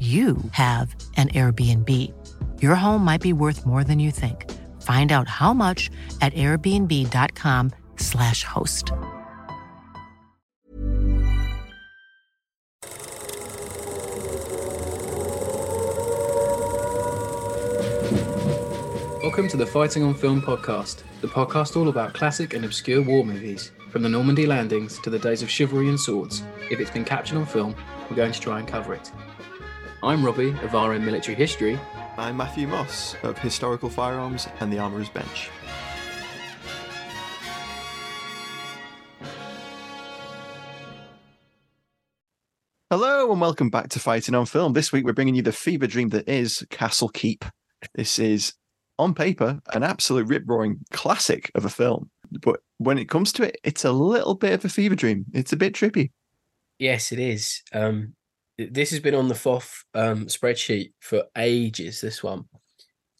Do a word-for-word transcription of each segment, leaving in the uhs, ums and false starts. you have an Airbnb. Your home might be worth more than you think. Find out how much at airbnb dot com slash host. Welcome to the Fighting on Film podcast, the podcast all about classic and obscure war movies, from the Normandy landings to the days of chivalry and swords. If it's been captured on film, we're going to try and cover it. I'm Robbie of R M Military History. I'm Matthew Moss of Historical Firearms and the Armourer's Bench. Hello and welcome back to Fighting on Film. This week we're bringing you the fever dream that is Castle Keep. This is, on paper, an absolute rip-roaring classic of a film. But when it comes to it, it's a little bit of a fever dream. It's a bit trippy. Yes, it is. Um... This has been on the F O F um, spreadsheet for ages, this one.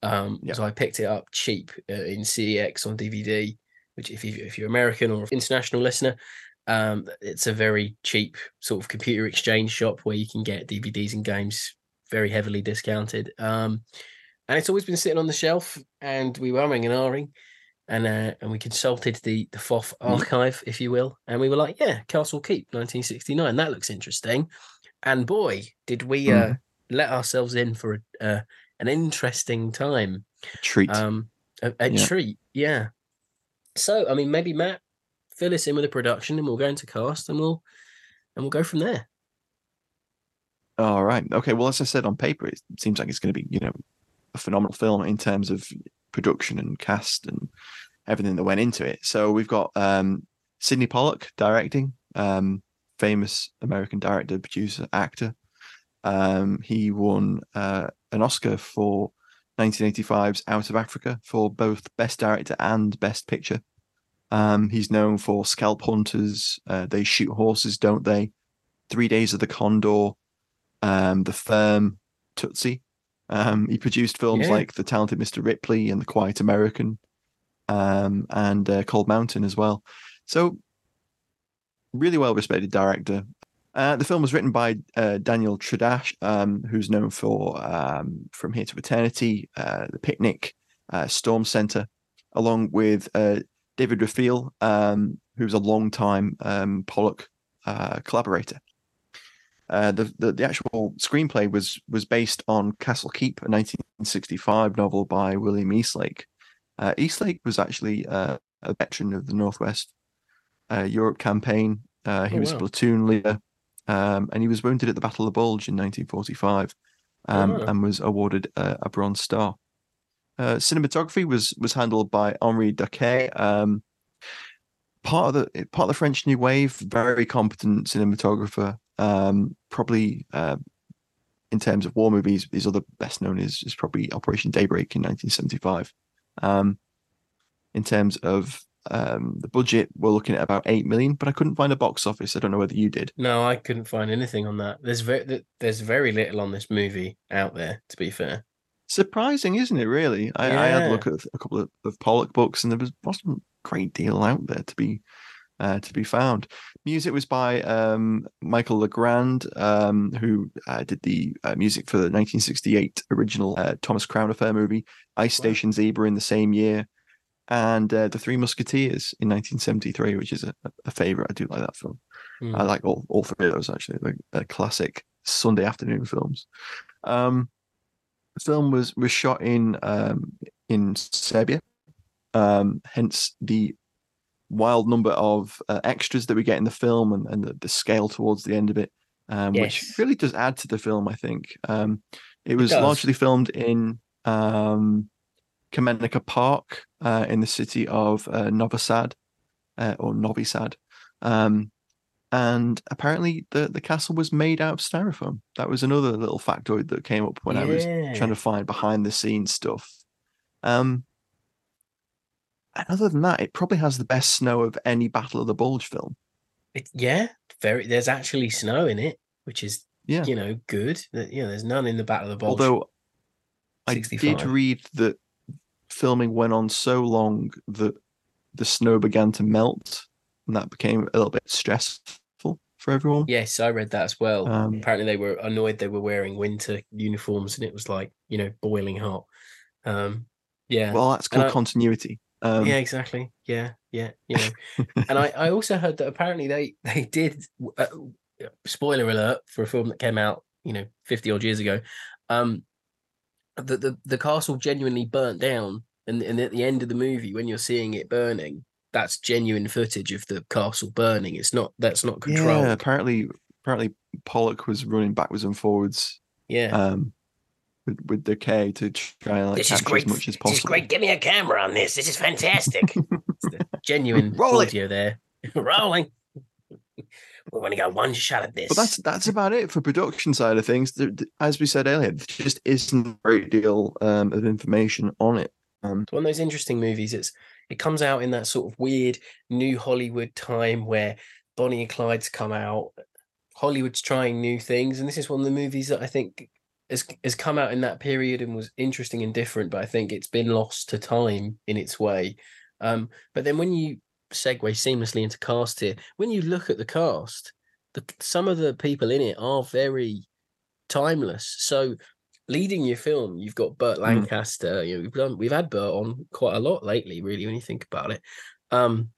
Um, yeah. So I picked it up cheap uh, in C E X on D V D, which if, you, if you're American or international listener, um, it's a very cheap sort of computer exchange shop where you can get D V Ds and games very heavily discounted. Um, and it's always been sitting on the shelf, and we were umming and ahhing, and, uh, and we consulted the, the F O F archive, if you will, and we were like, yeah, Castle Keep, nineteen sixty-nine, that looks interesting. And boy, did we uh, mm. let ourselves in for a, uh, an interesting time. A treat. Um, a a yeah. treat, yeah. So, I mean, maybe Matt, fill us in with a production and we'll go into cast and we'll and we'll go from there. All right. Okay, well, as I said, on paper, it seems like it's going to be, you know, a phenomenal film in terms of production and cast and everything that went into it. So we've got um, Sydney Pollack directing, um famous American director, producer, actor. Um, he won uh, an Oscar for nineteen eighty-five's Out of Africa for both Best Director and Best Picture. Um, he's known for Scalp Hunters, uh, They Shoot Horses, Don't They? Three Days of the Condor, um, The Firm, Tootsie. Um, he produced films yeah. like The Talented Mister Ripley and The Quiet American, um, and uh, Cold Mountain as well. So, really well-respected director. Uh, the film was written by uh, Daniel Tradash, um, who's known for um, From Here to Eternity, uh, The Picnic, uh, Storm Center, along with uh, David Rafiel, um, who's a long-time um, Pollock uh, collaborator. Uh, the, the the actual screenplay was was based on Castle Keep, a nineteen sixty-five novel by William Eastlake. Uh, Eastlake was actually uh, a veteran of the Northwest Uh, Europe campaign. Uh, he oh, was wow. a platoon leader, um, and he was wounded at the Battle of the Bulge in nineteen forty-five, um, oh. and was awarded uh, a Bronze Star. Uh, cinematography was was handled by Henri Daquet, um, part of the part of the French New Wave. Very competent cinematographer. Um, probably uh, in terms of war movies, his other best known is is probably Operation Daybreak in nineteen seventy-five. Um, in terms of Um, the budget, we're looking at about eight million, but I couldn't find a box office. I don't know whether you did. No, I couldn't find anything on that. There's very, there's very little on this movie out there, to be fair. Surprising, isn't it, really? I, yeah. I had a look at a couple of, of Pollock books, and there was, wasn't a great deal out there to be uh, to be found. Music was by um, Michael Legrand, um, who uh, did the uh, music for the nineteen sixty-eight original uh, Thomas Crown Affair movie, Ice wow. Station Zebra in the same year, and uh, The Three Musketeers in nineteen seventy-three, which is a, a favourite. I do like that film. Mm. I like all, all three of those, actually. They're, they're classic Sunday afternoon films. Um, the film was, was shot in um, in Serbia, um, hence the wild number of uh, extras that we get in the film, and, and the, the scale towards the end of it, um, yes. which really does add to the film, I think. Um, it was it largely filmed in... Um, Kamenica Park uh, in the city of uh, Novi Sad, uh, or Novi Sad, um, and apparently the the castle was made out of styrofoam. That was another little factoid that came up when yeah. I was trying to find behind the scenes stuff. Um, and other than that, it probably has the best snow of any Battle of the Bulge film. It, yeah, very. There's actually snow in it, which is yeah. you know good. You know, there's none in the Battle of the Bulge. Although sixty-five. I did read that filming went on so long that the snow began to melt, and that became a little bit stressful for everyone. Yes, I read that as well. Um, Apparently they were annoyed they were wearing winter uniforms, and it was like, you know, boiling hot. Um, yeah. Well, that's called and continuity. I, um, yeah, exactly. Yeah, yeah, you know. And I, I also heard that apparently they, they did, uh, spoiler alert for a film that came out, you know, fifty-odd years ago, um, The, the the castle genuinely burnt down, and, and at the end of the movie, when you're seeing it burning, that's genuine footage of the castle burning. It's not that's not controlled. Yeah, apparently, apparently Pollock was running backwards and forwards. Yeah, um, with with the K to try and like this capture as much as possible. This is great. Give me a camera on this. This is fantastic. It's the genuine Roll audio it. There. Rolling. We've only got one shot at this. But that's that's about it for production side of things. As we said earlier, there just isn't a great deal um, of information on it. Um, it's one of those interesting movies. It's it comes out in that sort of weird new Hollywood time where Bonnie and Clyde's come out. Hollywood's trying new things, and this is one of the movies that I think has has come out in that period and was interesting and different. But I think it's been lost to time in its way. Um, but then when you segue seamlessly into cast here. When you look at the cast, the, some of the people in it are very timeless. So, leading your film, you've got Burt Lancaster. Mm. You know, we've done, we've had Burt on quite a lot lately, really, when you think about it. Um,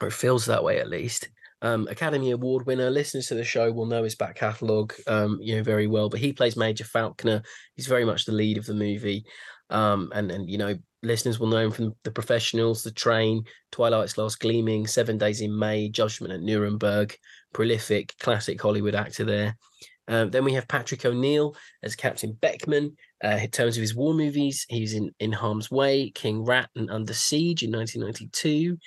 or it feels that way, at least. Um, Academy Award winner. Listeners to the show will know his back catalogue, um, you know, very well. But he plays Major Faulkner. He's very much the lead of the movie. Um, and and you know. Listeners will know him from The Professionals, The Train, Twilight's Last Gleaming, Seven Days in May, Judgment at Nuremberg. Prolific, classic Hollywood actor there. Um, then we have Patrick O'Neill as Captain Beckman. Uh, in terms of his war movies, he's in, in Harm's Way, King Rat and Under Siege in nineteen ninety-two.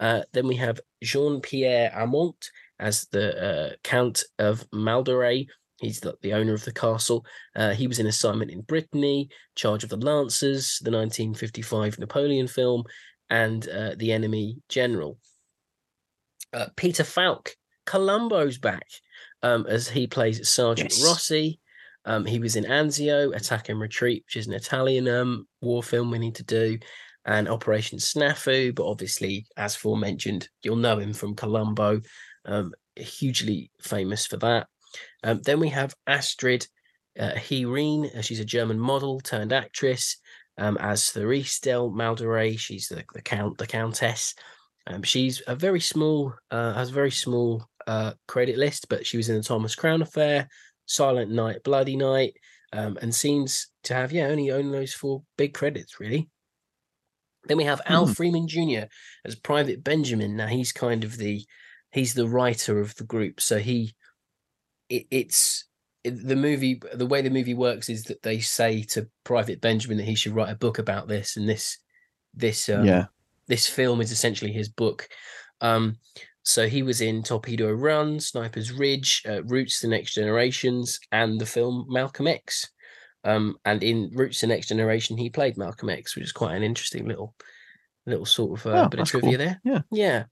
Uh, then we have Jean-Pierre Amont as the uh, Count of Maldoray. He's the, the owner of the castle. Uh, he was in Assignment in Brittany, Charge of the Lancers, the nineteen fifty-five Napoleon film, and uh, The Enemy General. Uh, Peter Falk, Columbo's back, um, as he plays Sergeant yes. Rossi. Um, he was in Anzio, Attack and Retreat, which is an Italian um, war film we need to do, and Operation Snafu. But obviously, as aforementioned, you'll know him from Columbo, um, hugely famous for that. Um, then we have Astrid uh, Heerine. She's a German model turned actress um, as Therese Del Maldoray. She's the, the count, the countess. Um, she's a very small, uh, has a very small uh, credit list, but she was in the Thomas Crown Affair, Silent Night, Bloody Night, um, and seems to have yeah only only those four big credits really. Then we have mm. Al Freeman Junior as Private Benjamin. Now he's kind of the he's the writer of the group, so he. It's the movie. The way the movie works is that they say to Private Benjamin that he should write a book about this, and this, this, um, yeah. this film is essentially his book. Um, so he was in Torpedo Run, Sniper's Ridge, uh, Roots: The Next Generations, and the film Malcolm X. Um, and in Roots: The Next Generation, he played Malcolm X, which is quite an interesting little little sort of uh, oh, bit of trivia cool. there. Yeah. Yeah.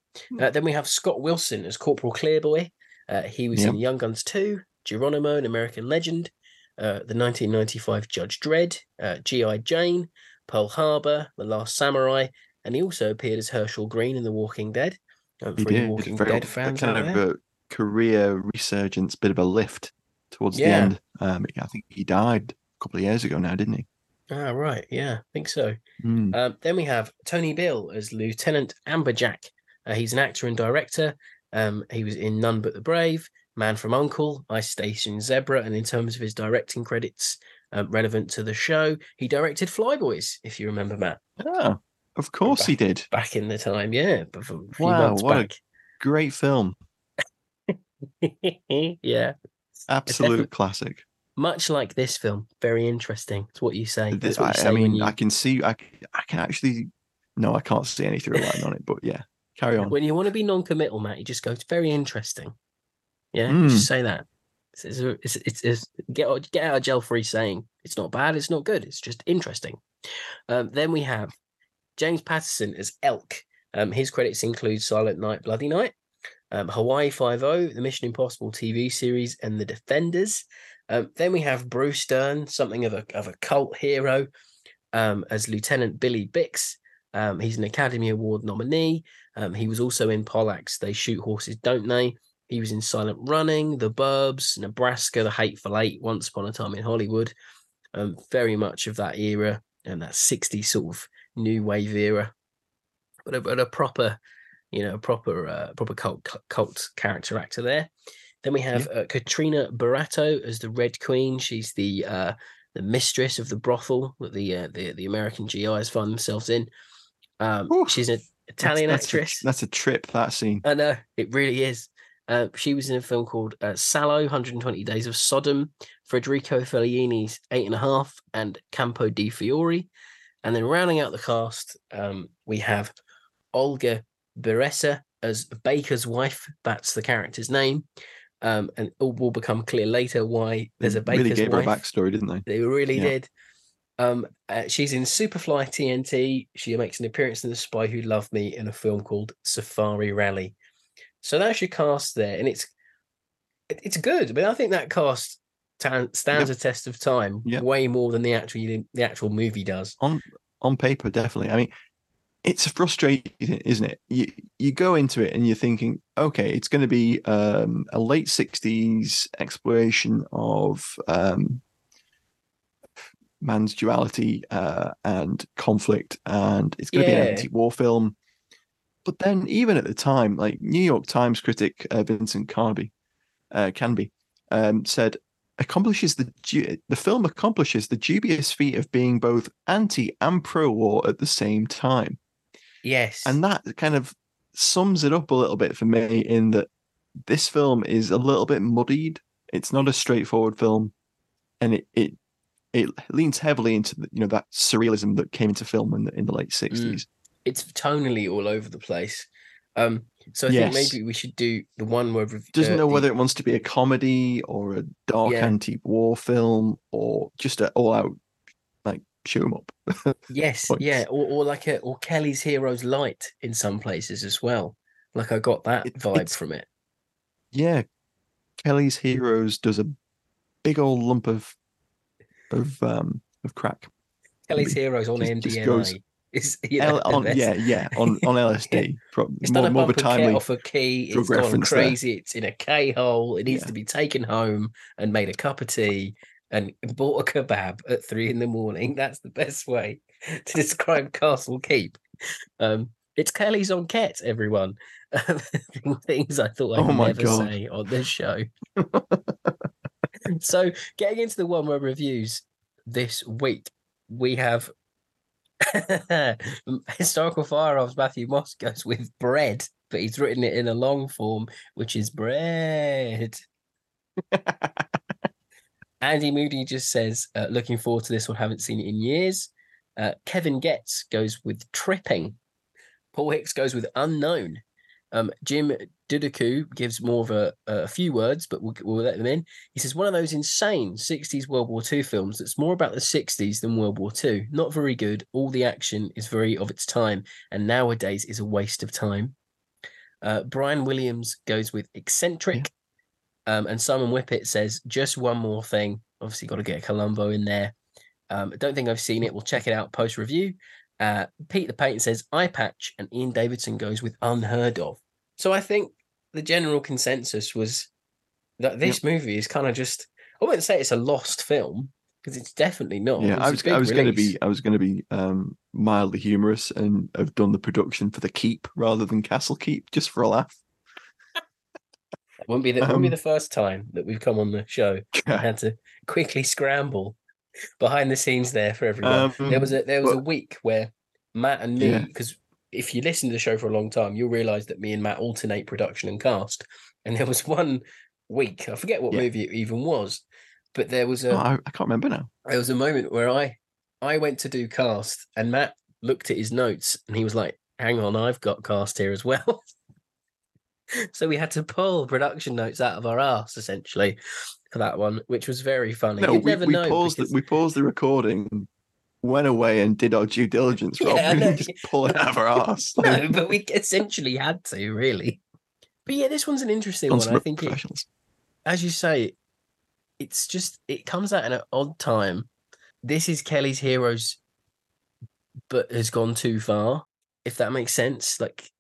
Uh, then we have Scott Wilson as Corporal Clearboy. Uh, he was yep. in Young Guns two, Geronimo, An American Legend, uh, the nineteen ninety-five Judge Dredd, uh, G I. Jane, Pearl Harbor, The Last Samurai, and he also appeared as Herschel Green in The Walking Dead. Um, for any Walking Dead old, fans kind of a career resurgence, bit of a lift towards yeah. the end. Um, I think he died a couple of years ago now, didn't he? Ah, right. Yeah, I think so. Mm. Um, then we have Tony Bill as Lieutenant Amberjack. Uh, he's an actor and director. Um, he was in None But the Brave, Man from U N C L E, Ice Station Zebra, and in terms of his directing credits um, relevant to the show, he directed Flyboys, if you remember, Matt. Oh, of course back, he did. Back in the time, yeah. But for a few wow, months what back. A great film. Yeah. Absolute classic. Much like this film, very interesting. It's what you say. That's what you say I mean, you... I can see, I, I can actually, no, I can't see any through line on it, but yeah, carry on. When you want to be non-committal, Matt, you just go, it's very interesting. Yeah, mm. just say that. It's, it's, it's, it's get, get out of jail free saying, it's not bad, it's not good, it's just interesting. Um, then we have James Patterson as Elk. Um, his credits include Silent Night, Bloody Night, um, Hawaii Five-O, the Mission Impossible T V series, and The Defenders. Um, then we have Bruce Dern, something of a of a cult hero, um, as Lieutenant Billy Bix. Um, he's an Academy Award nominee. Um, he was also in Pollack's They Shoot Horses, Don't They? He was in Silent Running, The Burbs, Nebraska, The Hateful Eight, Once Upon a Time in Hollywood. Um, very much of that era and that sixties sort of new wave era, but a, but a proper, you know, a proper uh, proper cult cult character actor there. Then we have uh, Katrina Barato as the Red Queen. She's the uh, the mistress of the brothel that the uh, the the American G Is find themselves in. Um, she's an Italian that's, that's actress. A, that's a trip, that scene. I know, it really is. Uh, she was in a film called uh, Sallow, one hundred twenty Days of Sodom, Federico Fellini's Eight and a Half, and Campo di Fiori. And then rounding out the cast, um, we have Olga Beressa as Baker's wife. That's the character's name. Um, and it will become clear later why there's a baker's wife. They really gave wife. her a backstory, didn't they? They really yeah. did. Um, uh, she's in Superfly T N T. She makes an appearance in The Spy Who Loved Me in a film called Safari Rally. So that's your cast there, and it's it, it's good. But I think that cast tan- stands yep. a test of time yep. way more than the actual the actual movie does. On on paper, definitely. I mean, it's frustrating, isn't it? You you go into it and you're thinking, okay, it's going to be um, a late sixties exploration of um, man's duality uh, and conflict, and it's going yeah. to be an anti-war film. But then, even at the time, like New York Times critic uh, Vincent Canby, uh, Canby um, said, accomplishes the du- the film accomplishes the dubious feat of being both anti and pro-war at the same time. Yes. And that kind of sums it up a little bit for me in that this film is a little bit muddied. It's not a straightforward film. And it it, it leans heavily into the, you know, that surrealism that came into film in the, in the late sixties. Mm. It's tonally all over the place. Um, so I yes. think maybe we should do the one where... Uh, Doesn't know the... whether it wants to be a comedy or a dark yeah. anti-war film or just an all-out, like, shoot 'em up. Yes, like, yeah, or, or like a, or Kelly's Heroes Light in some places as well. Like, I got that it, vibe from it. Yeah, Kelly's Heroes does a big old lump of of um, of crack. Kelly's it Heroes on just, M D M A. Just goes, It's, you know, L- on, yeah, yeah, on, on L S D. Yeah. It's more, not a bump of a off a key. It's gone crazy. There. It's in a K hole. It needs yeah. to be taken home and made a cup of tea and bought a kebab at three in the morning. That's the best way to describe Castle Keep. Um, it's Kelly's on Ket, everyone. Things I thought I would oh never God. say on this show. So, getting into the one word reviews this week, we have. Historical Firearms. Matthew Moss goes with bread, but he's written it in a long form, which is bread. Andy Moody just says, uh, looking forward to this one, haven't seen it in years. uh, Kevin Getz goes with tripping. Paul Hicks goes with unknown. um, Jim Dudaku gives more of a, a few words, but we'll, we'll let them in. He says, one of those insane sixties World War Two films that's more about the sixties than World War Two. Not very good. All the action is very of its time, and nowadays is a waste of time. Uh, Brian Williams goes with eccentric, yeah. um, and Simon Whippett says, just one more thing. Obviously got to get Columbo in there. Um, I don't think I've seen it. We'll check it out post-review. Uh, Pete the Painter says, eye patch, and Ian Davidson goes with unheard of. So I think the general consensus was that this yeah. movie is kind of just, I wouldn't say it's a lost film, because it's definitely not. Yeah, I was, I was going to be, I was going to be um, mildly humorous, and I've done the production for The Keep rather than Castle Keep just for a laugh. That wouldn't be the, um, wouldn't be the first time that we've come on the show. Yeah. I had to quickly scramble behind the scenes there for everyone. Um, there was a there was well, a week where Matt and me, because yeah. if you listen to the show for a long time, you'll realise that me and Matt alternate production and cast. And there was one week, I forget what yeah. movie it even was, but there was a oh, I, I can't remember now. There was a moment where I I went to do cast, and Matt looked at his notes and he was like, "Hang on, I've got cast here as well." So we had to pull production notes out of our arse essentially for that one, which was very funny. No, You'd we, never we know paused because... the, we paused the recording, went away and did our due diligence. Rob. Yeah, we didn't just pull it out of our arse. Like... No, but we essentially had to, really. But yeah, this one's an interesting Constant one. I think, it, as you say, it's just it comes out at an odd time. This is Kelly's Heroes, but has gone too far. If that makes sense, like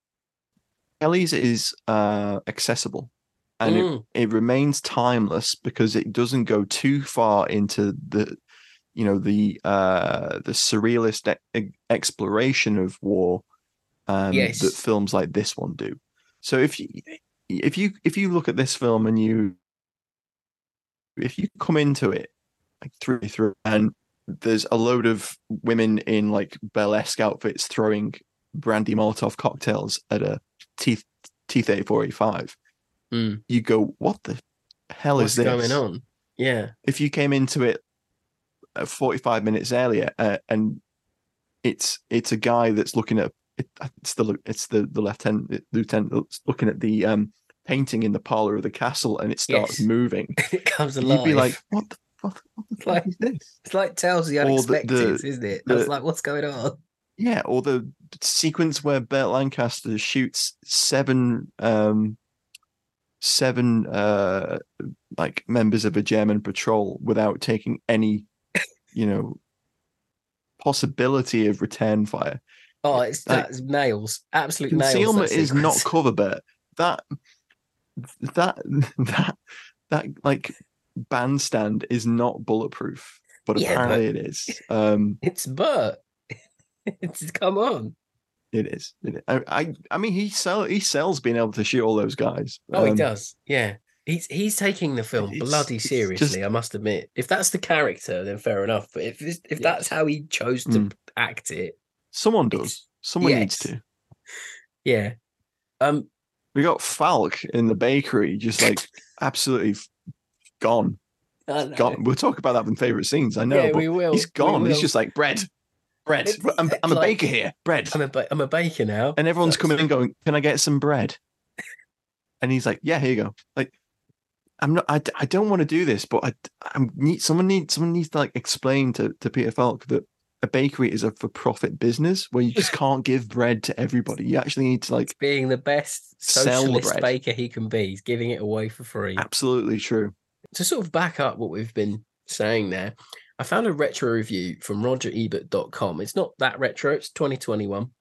Kelly's is uh, accessible. And mm. it, it remains timeless because it doesn't go too far into the, you know, the uh, the surrealist e- exploration of war um, yes. that films like this one do. So if you if you if you look at this film and you if you come into it like through and through, and there's a load of women in like burlesque outfits throwing brandy Molotov cocktails at a T thirty-four eighty-five. Mm. You go, what the hell What's is this going on? Yeah. If you came into it forty-five minutes earlier, uh, and it's it's a guy that's looking at it, it's the it's the the lieutenant lieutenant that's looking at the um, painting in the parlor of the castle, and it starts yes. moving. It comes alive. You'd be like, what the what, what the fuck like, is this? It's like tells the unexpected, the, the, isn't it? It's like, what's going on? Yeah. Or the sequence where Burt Lancaster shoots seven. Um, seven uh like members of a German patrol without taking any you know possibility of return fire. Oh, it's like, that's nails. Absolute concealment nails. Concealment is not cover, but that that that that like bandstand is not bulletproof, but yeah, apparently but it is. Um it's but it's come on. It is. It is. I, I, I mean, he sell, he sells being able to shoot all those guys. Um, oh, he does. Yeah, he's he's taking the film it's, bloody it's seriously. Just, I must admit, if that's the character, then fair enough. But if if yes. that's how he chose to mm. act it, someone does. Someone yes. needs to. Yeah. Um, we got Falk in the bakery, just like absolutely gone. Gone. We'll talk about that in favorite scenes. I know. Yeah, we will. He's gone. Will. He's just like bread. Bread. I'm, I'm a like, baker here. Bread. I'm a ba- I'm a baker now. And everyone's That's... coming in going, "Can I get some bread?" And he's like, "Yeah, here you go." Like, I'm not. I, I don't want to do this, but I I'm need someone needs someone needs to like explain to, to Peter Falk that a bakery is a for profit business where you just can't give bread to everybody. You actually need to like it's being the best socialist baker he can be. He's giving it away for free. Absolutely true. To sort of back up what we've been saying there. I found a retro review from roger ebert dot com. It's not that retro, it's twenty twenty-one,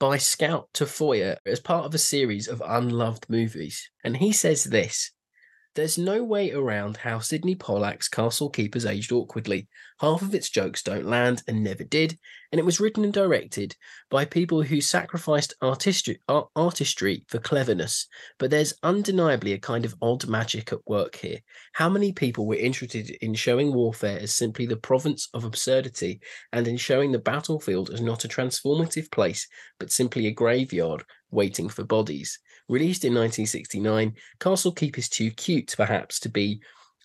by Scout to Foyer as part of a series of unloved movies. And he says this, "There's no way around how Sydney Pollack's Castle Keep has aged awkwardly. Half of its jokes don't land and never did, and it was written and directed by people who sacrificed artistry, art, artistry for cleverness. But there's undeniably a kind of odd magic at work here. How many people were interested in showing warfare as simply the province of absurdity and in showing the battlefield as not a transformative place, but simply a graveyard waiting for bodies? Released in nineteen sixty-nine, Castle Keep is too cute, perhaps, to be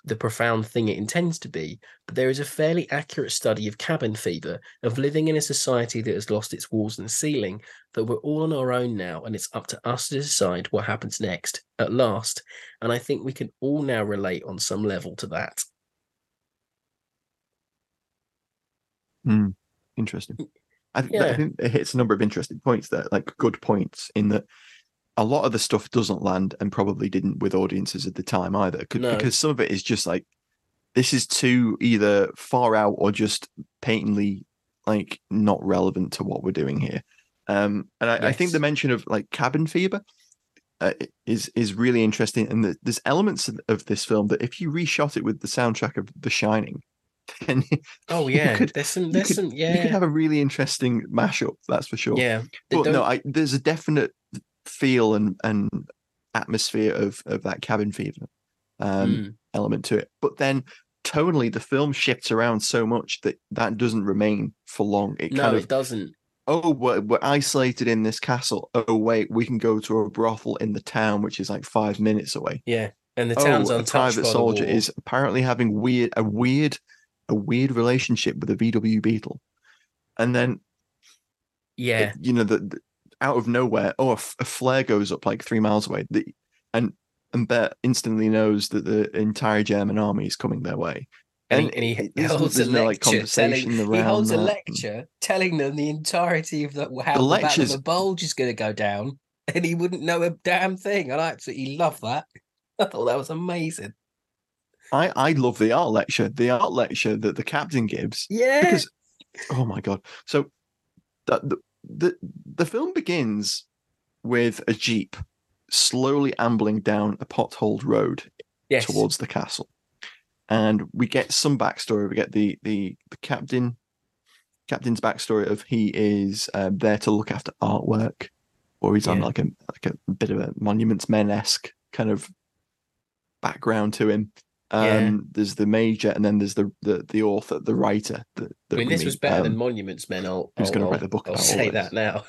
the profound thing it intends to be, but there is a fairly accurate study of cabin fever, of living in a society that has lost its walls and ceiling, that we're all on our own now, and it's up to us to decide what happens next, at last. And I think we can all now relate on some level to that. Hmm. Interesting. I, th- yeah. I think it hits a number of interesting points there, like good points, in that a lot of the stuff doesn't land, and probably didn't with audiences at the time either. C- no. Because some of it is just like, this is too either far out or just patently like not relevant to what we're doing here. Um, and I, yes. I think the mention of like cabin fever uh, is is really interesting. And the, there's elements of this film that if you reshot it with the soundtrack of The Shining, then oh yeah, could, there's some, there's could, some, yeah, you could have a really interesting mashup. That's for sure. Yeah, but no, I, there's a definite feel and and atmosphere of of that cabin fever um mm. element to it, but then tonally the film shifts around so much that that doesn't remain for long. It no kind of, it doesn't. Oh, we're, we're isolated in this castle. Oh wait, we can go to a brothel in the town, which is like five minutes away. Yeah, and the town's oh, untouched. A private soldier is apparently having weird a weird a weird relationship with a V W Beetle, and then yeah, it, you know the, the out of nowhere, oh, a, f- a flare goes up like three miles away, the, and and Bert instantly knows that the entire German army is coming their way. And, and, he, and he holds a no, lecture, like, telling, he holds a lecture telling them the entirety of the, how the, the Battle of the Bulge is going to go down, and he wouldn't know a damn thing. And I absolutely love that. I thought that was amazing. I, I love the art lecture, the art lecture that the captain gives. Yeah. Because, oh my God. So that the, The the film begins with a jeep slowly ambling down a potholed road yes. towards the castle, and we get some backstory. We get the the, the captain captain's backstory of he is uh, there to look after artwork, or he's yeah. on like a like a bit of a Monuments Men-esque kind of background to him. Um, yeah. There's the major, and then there's the the, the author, the writer. The, the I mean, this meet, was better um, than Monuments Men. I'll, who's going to write the book? I'll about say all that this. now.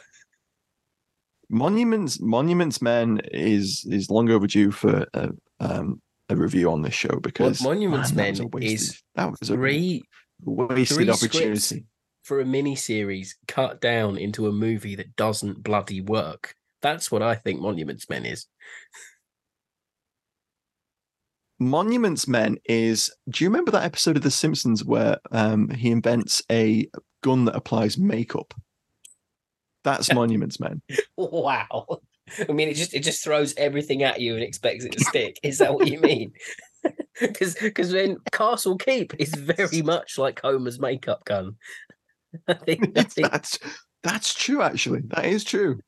Monuments Monuments Men is is long overdue for a, um, a review on this show, because well, Monuments man, Men wasted, is that was a three wasted three opportunity for a mini series cut down into a movie that doesn't bloody work. That's what I think Monuments Men is. Monuments Men is, do you remember that episode of The Simpsons where um, he invents a gun that applies makeup? That's Monuments Men. Wow. I mean, it just it just throws everything at you and expects it to stick. Is that what you mean? Because then Castle Keep is very much like Homer's makeup gun. I think, I think... That's, that's true, actually. That is true.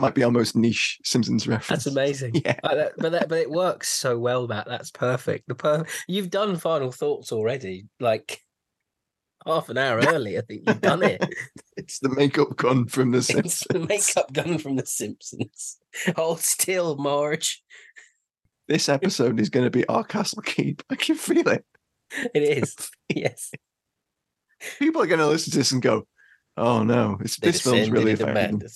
Might be our most niche Simpsons reference. That's amazing. Yeah. But, that, but, that, but it works so well, Matt. That's perfect. The per- You've done final thoughts already, like half an hour early. I think you've done it. It's the makeup gun from The Simpsons. It's the makeup gun from The Simpsons. Hold still, Marge. This episode is going to be our Castle Keep. I can feel it. It is. Yes. People are going to listen to this and go, oh no, it's, this film's really affecting them.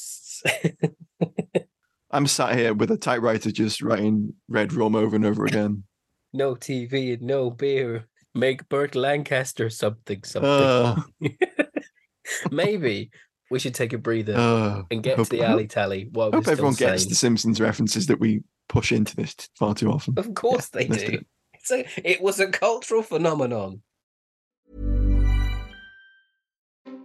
I'm sat here with a typewriter just writing Red Rum over and over again. No T V and no beer. Make Burt Lancaster something, something. Uh, Maybe we should take a breather uh, and get hope, to the alley tally. While hope everyone sane. Gets the Simpsons references that we push into this far too often. Of course yeah, they do. do. So it was a cultural phenomenon.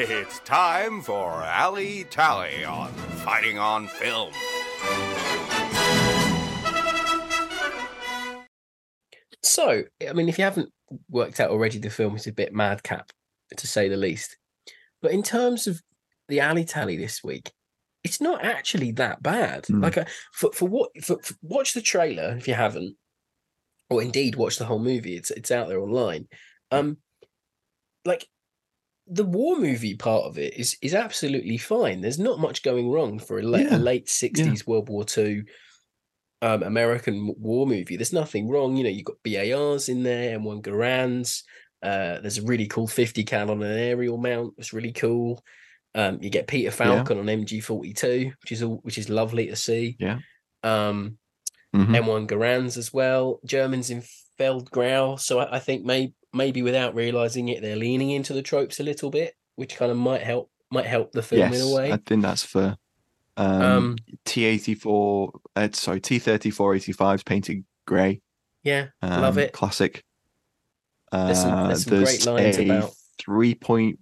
It's time for Alley Tally on Fighting on Film. So, I mean, if you haven't worked out already, the film is a bit madcap, to say the least. But in terms of the Alley Tally this week, it's not actually that bad. Mm. Like, a, for for what for, for, watch the trailer if you haven't, or indeed watch the whole movie. It's it's out there online. Um, like. The war movie part of it is is absolutely fine. There's not much going wrong for a, la- yeah. a late sixties yeah. World War Two um, American war movie. There's nothing wrong. You know, you've got B A Rs in there, M one Garands. Uh, there's a really cool fifty cal on an aerial mount. It's really cool. Um, you get Peter Falk yeah. on an M G forty-two, which is all, which is lovely to see. Yeah. Um, mm-hmm. M one Garands as well. Germans in Feldgrau. So I, I think maybe. Maybe without realizing it, they're leaning into the tropes a little bit, which kind of might help might help the film yes, in a way. I think that's fair. Um, um, T eighty-four, uh, sorry, T thirty-four eighty-fives painted grey. Yeah, um, love it. Classic. Uh, there's some, there's some there's great lines a about three point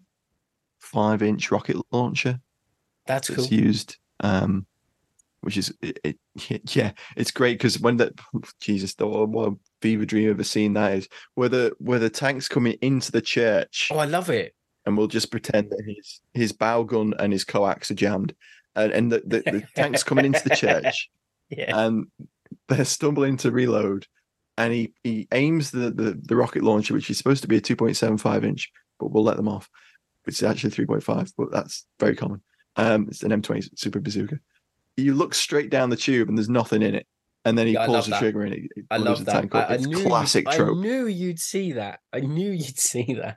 five inch rocket launcher. That's, that's cool. Used, um, which is it, it, yeah, it's great because when that Jesus, the one. Fever dream of a scene that is where the where the tank's coming into the church. Oh, I love it. And we'll just pretend that his his bow gun and his coax are jammed, and and the, the, the tank's coming into the church. Yeah. And they're stumbling to reload, and he he aims the, the the rocket launcher, which is supposed to be a two point seven five inch, but we'll let them off, which is actually three point five, but that's very common. Um, it's an M twenty super bazooka. You look straight down the tube, and there's nothing in it. And then he yeah, pulls the that. trigger and it, it I love that. Tank up. I, I it's knew, classic trope. I knew you'd see that. I knew you'd see that.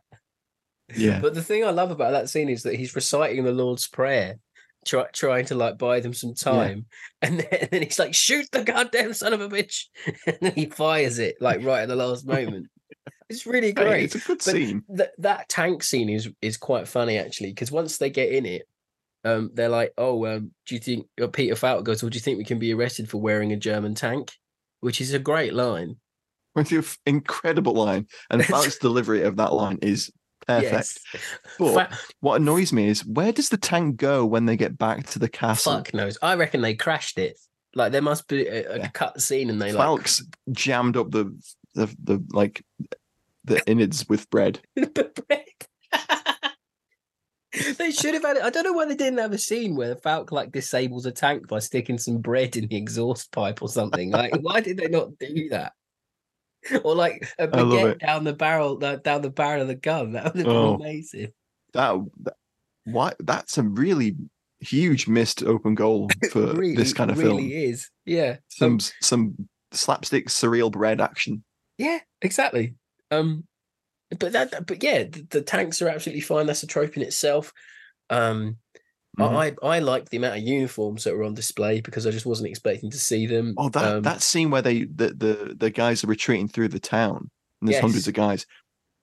Yeah. But the thing I love about that scene is that he's reciting the Lord's Prayer, try, trying to like buy them some time. Yeah. And, then, and then he's like, shoot the goddamn son of a bitch. And then he fires it like right at the last moment. It's really great. Hey, it's a good but scene. Th- that tank scene is, is quite funny actually, because once they get in it, Um, they're like, oh, um, do you think or Peter Falk goes, well, do you think we can be arrested for wearing a German tank? Which is a great line. Incredible line. And Falk's delivery of that line is perfect. Yes. But Fa- what annoys me is, where does the tank go when they get back to the castle? Fuck knows. I reckon they crashed it. Like, there must be a, a yeah. cut scene and they Falk's like... Falk's jammed up the, the, the like, the innards with bread. The bread. They should have had it. I don't know why they didn't have a scene where Falk like disables a tank by sticking some bread in the exhaust pipe or something. Like, why did they not do that? Or like a baguette down the barrel, down the barrel of the gun. That would have been oh, amazing. That, that why? That's a really huge missed open goal for really, this kind of really film. It really is. Yeah. Some um, some slapstick surreal bread action. Yeah, exactly. Um. But that, but yeah, the, the tanks are absolutely fine. That's a trope in itself. Um, mm-hmm. I I liked the amount of uniforms that were on display because I just wasn't expecting to see them. Oh, that um, that scene where they the, the the guys are retreating through the town and there's yes. hundreds of guys.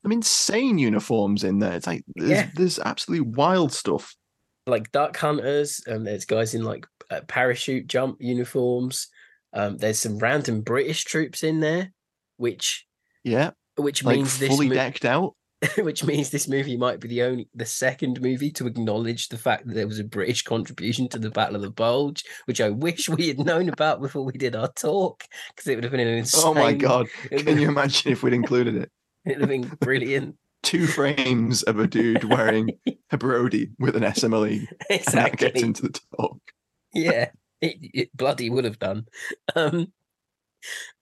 I mean, insane uniforms in there. It's like there's, yeah. there's absolutely wild stuff. Like duck hunters, and there's guys in like uh, parachute jump uniforms. Um, there's some random British troops in there, which yeah. Which like means this fully mo- decked out. Which means this movie might be the only, the second movie to acknowledge the fact that there was a British contribution to the Battle of the Bulge, which I wish we had known about before we did our talk, because it would have been an insane. Oh my god! Can you imagine if we'd included it? It would have been brilliant. Two frames of a dude wearing a Brody with an S M L E. Exactly. And that gets into the talk. Yeah, it, it bloody would have done. Um,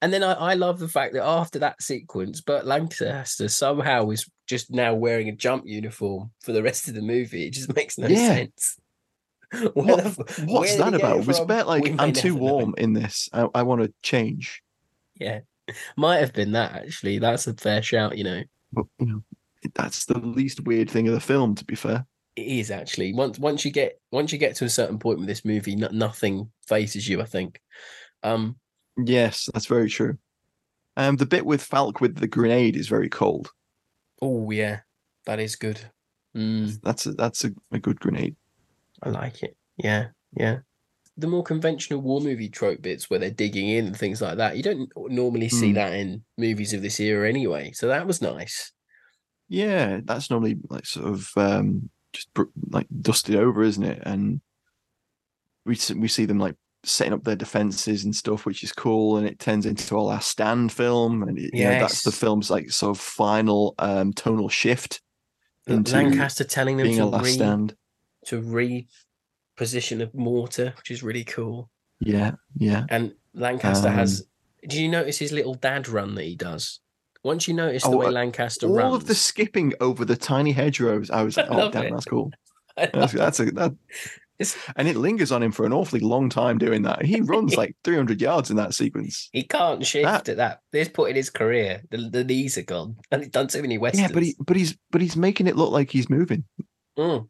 And then I, I love the fact that after that sequence, Burt Lancaster somehow is just now wearing a jump uniform for the rest of the movie. It just makes no yeah. sense. What, the, what's that about? Was Burt like, I'm too warm know. in this. I, I want to change. Yeah. Might have been that, actually. That's a fair shout, you know. But, you know, that's the least weird thing of the film, to be fair. It is, actually. Once once you get once you get to a certain point with this movie, no, nothing phases you, I think. Um. Yes, that's very true. Um, the bit with Falk with the grenade is very cold. Oh yeah, that is good. Mm. That's a, that's a, a good grenade. I like it. Yeah, yeah. The more conventional war movie trope bits where they're digging in and things like that, you don't normally see mm. that in movies of this era anyway. So that was nice. Yeah, that's normally like sort of um, just like dusted over, isn't it? And we we see them like setting up their defenses and stuff, which is cool. And it turns into All Our Stand film, and it, yes. you know, that's the film's like sort of final um, tonal shift. Into Lancaster telling them to re, stand. to reposition a mortar, which is really cool. Yeah, yeah. And Lancaster um, has. Did you notice his little dad run that he does? Once you notice the oh, way Lancaster all runs, all of the skipping over the tiny hedgerows, I was like, I "Oh, damn, it. that's cool." That's, that's a that. It's, and it lingers on him for an awfully long time doing that. He runs like three hundred yards in that sequence. He can't shift that, at that. This point in his career, the, the knees are gone, and he's done so many westerns. Yeah, but he, but he's, but he's making it look like he's moving. Mm.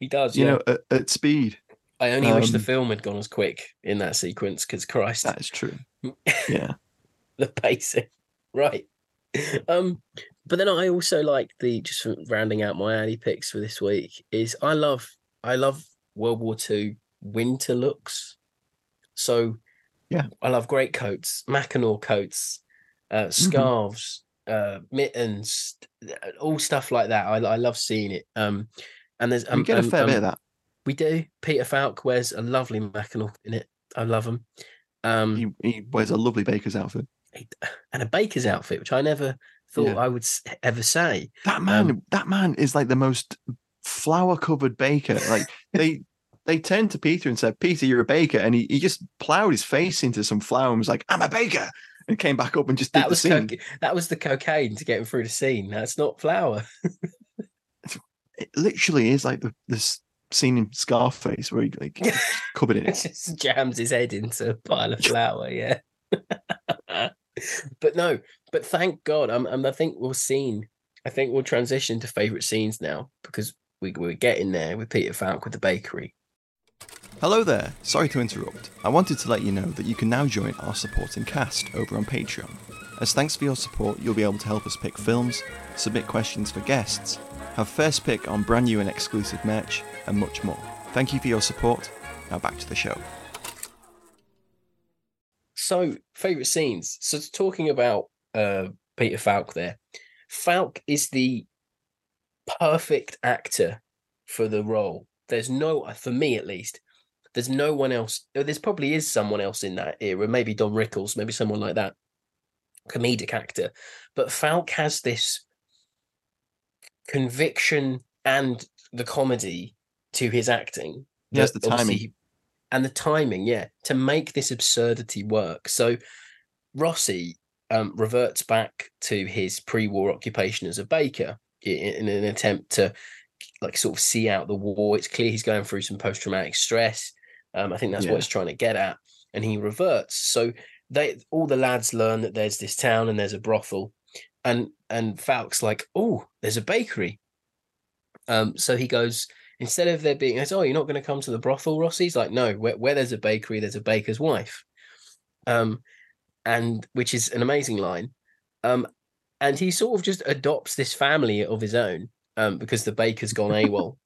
He does, you yeah. know, at, at speed. I only um, wish the film had gone as quick in that sequence, because Christ, that is true. Yeah, the pacing, right? Um, but then I also like the just rounding out my alley picks for this week is I love, I love. World War Two winter looks. So yeah, I love greatcoats, Mackinaw coats, uh, scarves, mm-hmm. uh, mittens, all stuff like that. I, I love seeing it. Um, and there's um, we get a fair um, bit of that. We do. Peter Falk wears a lovely Mackinaw in it. I love him. Um, he, he wears a lovely baker's outfit and a baker's outfit, which I never thought yeah. I would ever say. That man, um, that man is like the most flour covered baker. Like they they turned to Peter and said, Peter, you're a baker, and he, he just plowed his face into some flour and was like, I'm a baker, and came back up and just did that was the scene. Co- that was the cocaine to get him through the scene. That's not flour. It literally is like the this scene in Scarface where he like covered in it. Just jams his head into a pile of flour. Yeah. But no, but thank God. I'm, I'm I think we'll scene I think we'll transition to favourite scenes now, because We were getting there with Peter Falk with the bakery. Hello there, sorry to interrupt. I wanted to let you know that you can now join our supporting cast over on Patreon. As thanks for your support, you'll be able to help us pick films, submit questions for guests, have first pick on brand new and exclusive merch, and much more. Thank you for your support. Now back to the show. So, favourite scenes. So talking about uh, Peter Falk there, Falk is the perfect actor for the role. There's no, for me at least, there's no one else. There's probably is someone else in that era, maybe Don Rickles, maybe someone like that, comedic actor. But Falk has this conviction and the comedy to his acting. Yes, the timing. And the timing, yeah, to make this absurdity work. So Rossi um, reverts back to his pre-war occupation as a baker, in an attempt to like sort of see out the war. It's clear he's going through some post-traumatic stress. Um, I think that's yeah. what it's trying to get at. And he reverts. So they all the lads learn that there's this town and there's a brothel. And and Falk's like, oh, there's a bakery. Um, so he goes, instead of there being, oh, you're not going to come to the brothel, Rossi? He's like, no, where, where there's a bakery, there's a baker's wife. Um, and which is an amazing line. Um, And he sort of just adopts this family of his own um, because the baker's gone AWOL,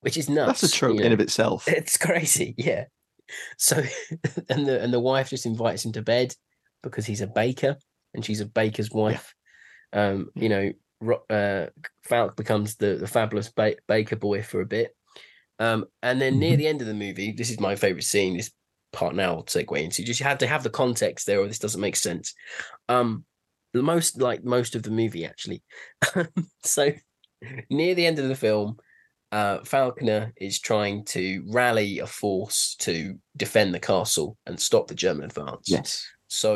which is nuts. That's a trope you know? in of itself. It's crazy, yeah. So, and the and the wife just invites him to bed because he's a baker and she's a baker's wife. Yeah. Um, you know, uh, Falk becomes the, the fabulous ba- baker boy for a bit. Um, and then near the end of the movie, this is my favourite scene, this part now I'll segue into. You just had to have the context there or this doesn't make sense. Um Most like most of the movie, actually. So near the end of the film, uh, Falconer is trying to rally a force to defend the castle and stop the German advance. Yes. So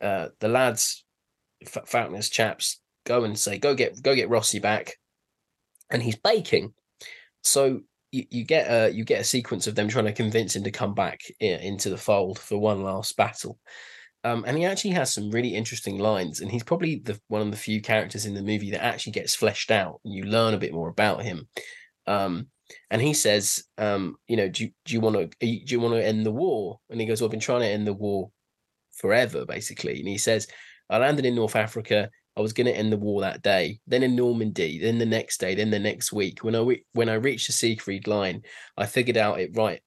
uh, the lads, F- Falconer's chaps, go and say, "Go get, go get Rossi back," and he's baking. So you, you get a you get a sequence of them trying to convince him to come back in, into the fold for one last battle. Um, and he actually has some really interesting lines, and he's probably the one of the few characters in the movie that actually gets fleshed out and you learn a bit more about him. Um, and he says, um, you know, do you want to do you want to end the war? And he goes, well, I've been trying to end the war forever, basically. And he says, I landed in North Africa. I was going to end the war that day, then in Normandy, then the next day, then the next week. When I re- when I reached the Siegfried Line, I figured out it right.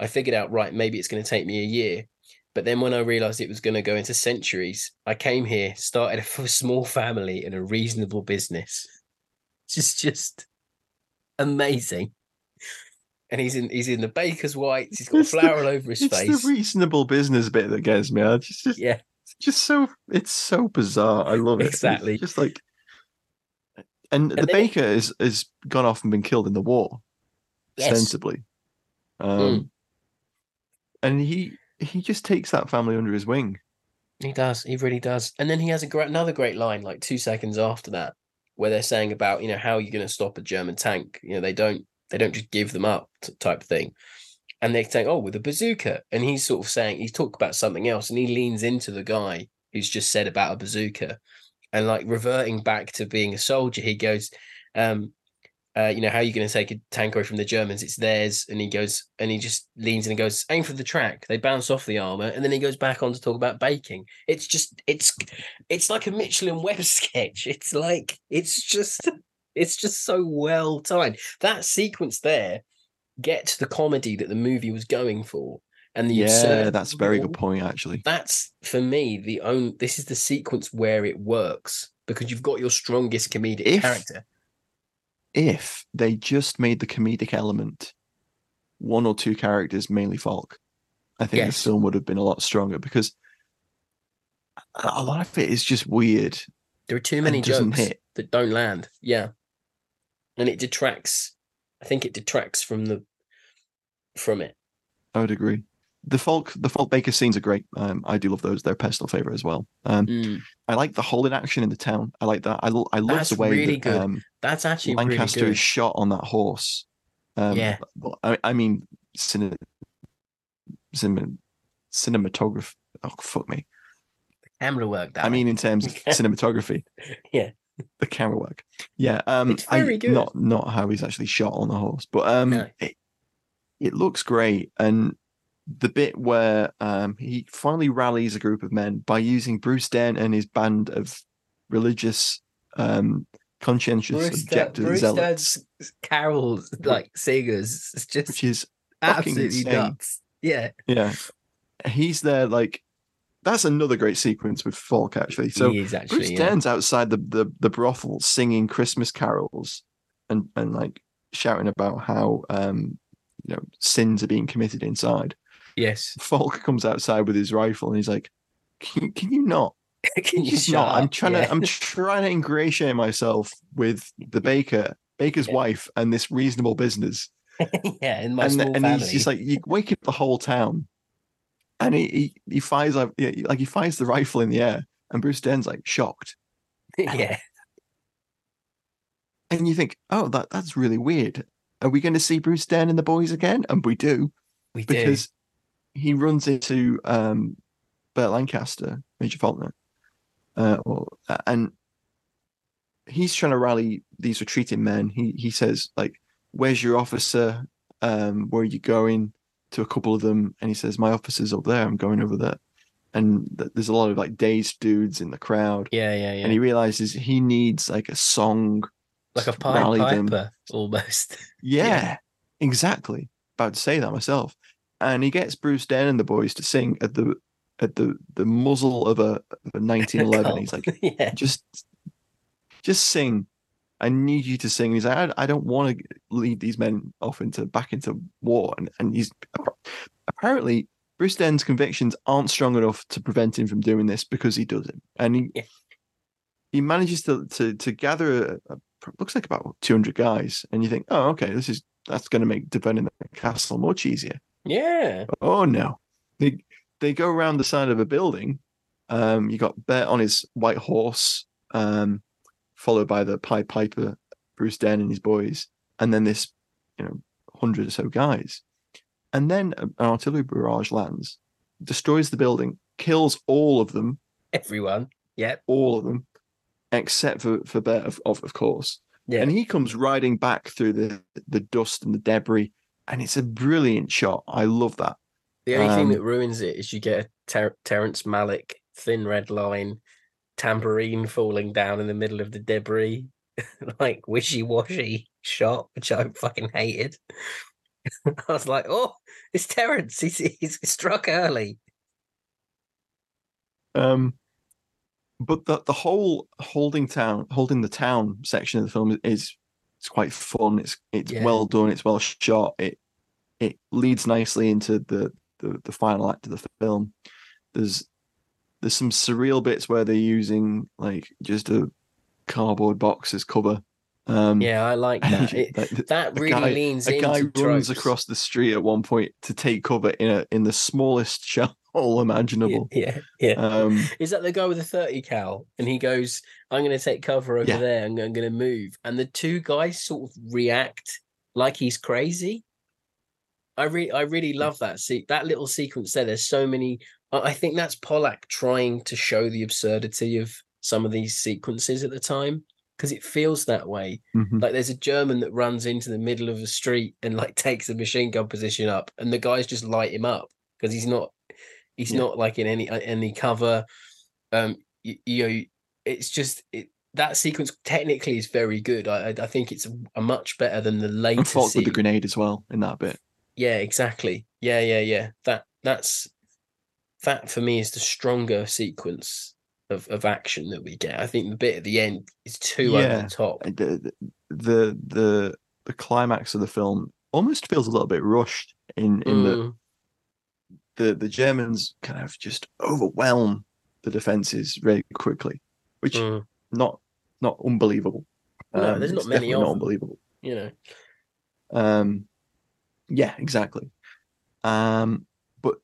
I figured out, right, maybe it's going to take me a year. But then when I realized it was going to go into centuries, I came here, started a small family and a reasonable business. It's just, just amazing. And he's in he's in the baker's whites. He's got it's flour the, all over his it's face. It's the reasonable business bit that gets me. I just, just yeah, it's just so it's so bizarre. I love it. Exactly. It's just like, and, and the baker it, is is gone off and been killed in the war, yes. ostensibly. Um, mm. And he he just takes that family under his wing. He does. He really does. And then he has a great, another great line, like two seconds after that, where they're saying about, you know, how are you going to stop a German tank? You know, they don't. They don't just give them up type thing. And they're saying, oh, with a bazooka. And he's sort of saying, he's talking about something else. And he leans into the guy who's just said about a bazooka. And like reverting back to being a soldier, he goes, um, uh, you know, how are you going to take a tank away from the Germans? It's theirs. And he goes, and he just leans in and goes, aim for the track. They bounce off the armor. And then he goes back on to talk about baking. It's just, it's, it's like a Michelin Web sketch. It's like, it's just... It's just so well timed. That sequence there gets the comedy that the movie was going for, and the yeah, that's a very good point. Actually, that's for me the only. This is the sequence where it works because you've got your strongest comedic if, character. If they just made the comedic element one or two characters, mainly Falk, I think yes. the film would have been a lot stronger because a lot of it is just weird. There are too many jokes hit. that don't land. Yeah. And it detracts. I think it detracts from the from it. I would agree. The Falk, the Falk Baker scenes are great. Um, I do love those. They're a personal favorite as well. Um, mm. I like the whole in action in the town. I like that. I, lo- I love the way really that, good. Um, that's actually Lancaster really is shot on that horse. Um, yeah. I, I mean, cine, cine, cinematography. Oh fuck me. The camera work. That I mean, in terms of cinematography. Yeah. The camera work, yeah. Um, it's very I, good. Not not how he's actually shot on the horse, but um, no. it it looks great. And the bit where um he finally rallies a group of men by using Bruce Dern and his band of religious um conscientious Bruce objective Bruce zealots, carols like singers, it's just which is absolutely nuts. Yeah, yeah. He's there like. That's another great sequence with Falk, actually. So he is actually, Bruce Dern's yeah. outside the, the the brothel singing Christmas carols and, and like shouting about how um, you know sins are being committed inside. Yes. Falk comes outside with his rifle and he's like, "Can you, can you not? can you shut not? Up? I'm trying yeah. to I'm trying to ingratiate myself with the baker, baker's yeah. wife, and this reasonable business." yeah, in my and, small and family. And he's just like, you wake up the whole town. And he, he he fires like he fires the rifle in the air, and Bruce Dern's like shocked. Yeah. And you think, oh, that that's really weird. Are we going to see Bruce Dern and the boys again? And we do, we do because he runs into um, Burt Lancaster, Major Faulkner, uh, or, and he's trying to rally these retreating men. He he says like, "Where's your officer? Um, where are you going?" to a couple of them, and he says, "My officer's up there. I'm going over there." And th- there's a lot of like dazed dudes in the crowd. Yeah, yeah, yeah. And he realizes he needs like a song, like a Pied Piper, them. almost. Yeah, yeah, exactly. About to say that myself. And he gets Bruce Dern and the boys to sing at the at the the muzzle of a, of a nineteen eleven. He's like, yeah. just just sing. I need you to sing. He's like, I, I don't want to lead these men off into back into war. And and he's apparently Bruce Dern's convictions aren't strong enough to prevent him from doing this because he doesn't. And he yeah. he manages to to, to gather a, a, looks like about two hundred guys. And you think, oh, okay, this is that's going to make defending the castle much easier. Yeah. Oh no, they they go around the side of a building. Um, you got Bert on his white horse. Um. Followed by the Pied Piper, Bruce Dern and his boys, and then this, you know, hundred or so guys. And then an artillery barrage lands, destroys the building, kills all of them. Everyone. Yeah. All of them, except for, for Bert, of, of, of course. Yeah. And he comes riding back through the, the dust and the debris, and it's a brilliant shot. I love that. The only um, thing that ruins it is you get a Ter- Terrence Malick, Thin Red Line, tambourine falling down in the middle of the debris, like wishy-washy shot, which I fucking hated. I was like, oh, it's Terence. He's, he's struck early. Um, but the the whole holding town, holding the town section of the film is it's quite fun. It's it's yeah. well done. It's well shot. It it leads nicely into the, the the final act of the film. There's there's some surreal bits where they're using like just a cardboard box as cover. Um, yeah, I like that. It, like the, that really guy, leans into tropes. A guy runs across the street at one point to take cover in a in the smallest shot. All imaginable. Yeah, yeah. yeah. Um, Is that the guy with the thirty cal? And he goes, I'm going to take cover over yeah. there. I'm going to move. And the two guys sort of react like he's crazy. I, re- I really love that. See, that little sequence there, there's so many... I think that's Pollack trying to show the absurdity of some of these sequences at the time, because it feels that way. Mm-hmm. Like there's a German that runs into the middle of the street and like takes the machine gun position up, and the guys just light him up because he's not... He's yeah. not like in any any cover. Um, you, you know, it's just it, that sequence technically is very good. I I think it's a, a much better than the later. And Falk with the grenade as well in that bit. Yeah, exactly. Yeah, yeah, yeah. That that's that for me is the stronger sequence of, of action that we get. I think the bit at the end is too yeah. over the top. The, the the the climax of the film almost feels a little bit rushed in in mm. the. The, the Germans kind of just overwhelm the defences very quickly, which mm. not not unbelievable. No, um, there's not many of them. Not unbelievable, you know. Um, yeah, exactly. Um, but